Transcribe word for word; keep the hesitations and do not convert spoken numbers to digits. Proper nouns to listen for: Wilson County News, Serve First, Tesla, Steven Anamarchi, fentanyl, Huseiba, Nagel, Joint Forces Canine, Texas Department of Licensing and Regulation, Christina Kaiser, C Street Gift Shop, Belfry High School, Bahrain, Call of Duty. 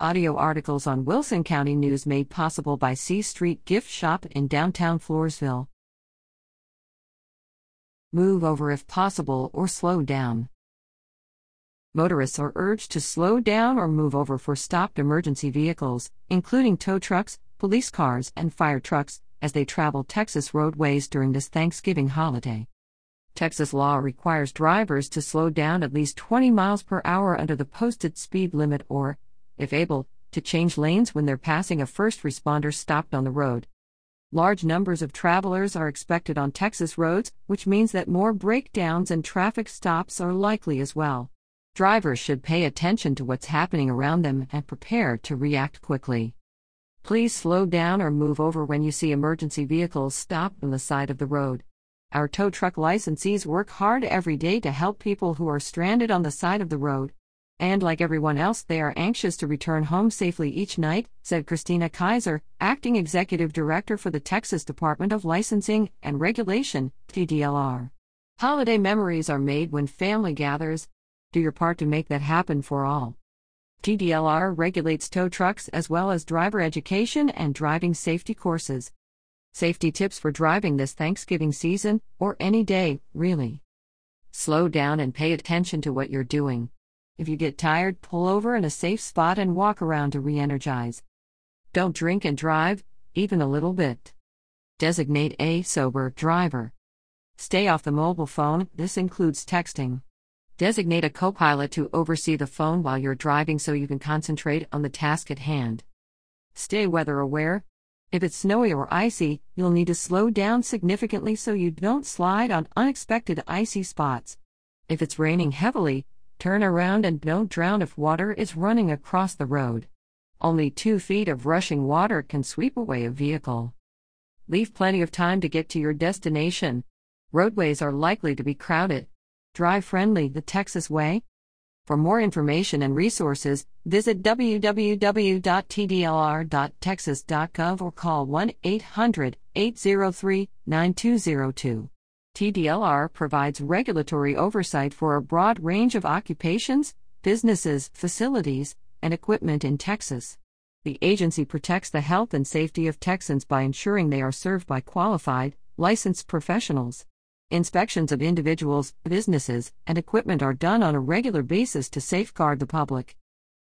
Audio articles on Wilson County News made possible by C Street Gift Shop in downtown Floresville. Move over if possible or slow down. Motorists are urged to slow down or move over for stopped emergency vehicles, including tow trucks, police cars, and fire trucks, as they travel Texas roadways during this Thanksgiving holiday. Texas law requires drivers to slow down at least twenty miles per hour under the posted speed limit or, if able, to change lanes when they're passing a first responder stopped on the road. Large numbers of travelers are expected on Texas roads, which means that more breakdowns and traffic stops are likely as well. Drivers should pay attention to what's happening around them and prepare to react quickly. Please slow down or move over when you see emergency vehicles stopped on the side of the road. Our tow truck licensees work hard every day to help people who are stranded on the side of the road. And like everyone else, they are anxious to return home safely each night, said Christina Kaiser, Acting Executive Director for the Texas Department of Licensing and Regulation, T D L R. Holiday memories are made when family gathers. Do your part to make that happen for all. T D L R regulates tow trucks as well as driver education and driving safety courses. Safety tips for driving this Thanksgiving season, or any day, really. Slow down and pay attention to what you're doing. If you get tired, pull over in a safe spot and walk around to re-energize. Don't drink and drive, even a little bit. Designate a sober driver. Stay off the mobile phone, this includes texting. Designate a co-pilot to oversee the phone while you're driving so you can concentrate on the task at hand. Stay weather aware. If it's snowy or icy, you'll need to slow down significantly so you don't slide on unexpected icy spots. If it's raining heavily, turn around and don't drown if water is running across the road. Only two feet of rushing water can sweep away a vehicle. Leave plenty of time to get to your destination. Roadways are likely to be crowded. Drive friendly the Texas way. For more information and resources, visit w w w dot t d l r dot texas dot gov or call one eight hundred, eight oh three, nine two oh two. T D L R provides regulatory oversight for a broad range of occupations, businesses, facilities, and equipment in Texas. The agency protects the health and safety of Texans by ensuring they are served by qualified, licensed professionals. Inspections of individuals, businesses, and equipment are done on a regular basis to safeguard the public.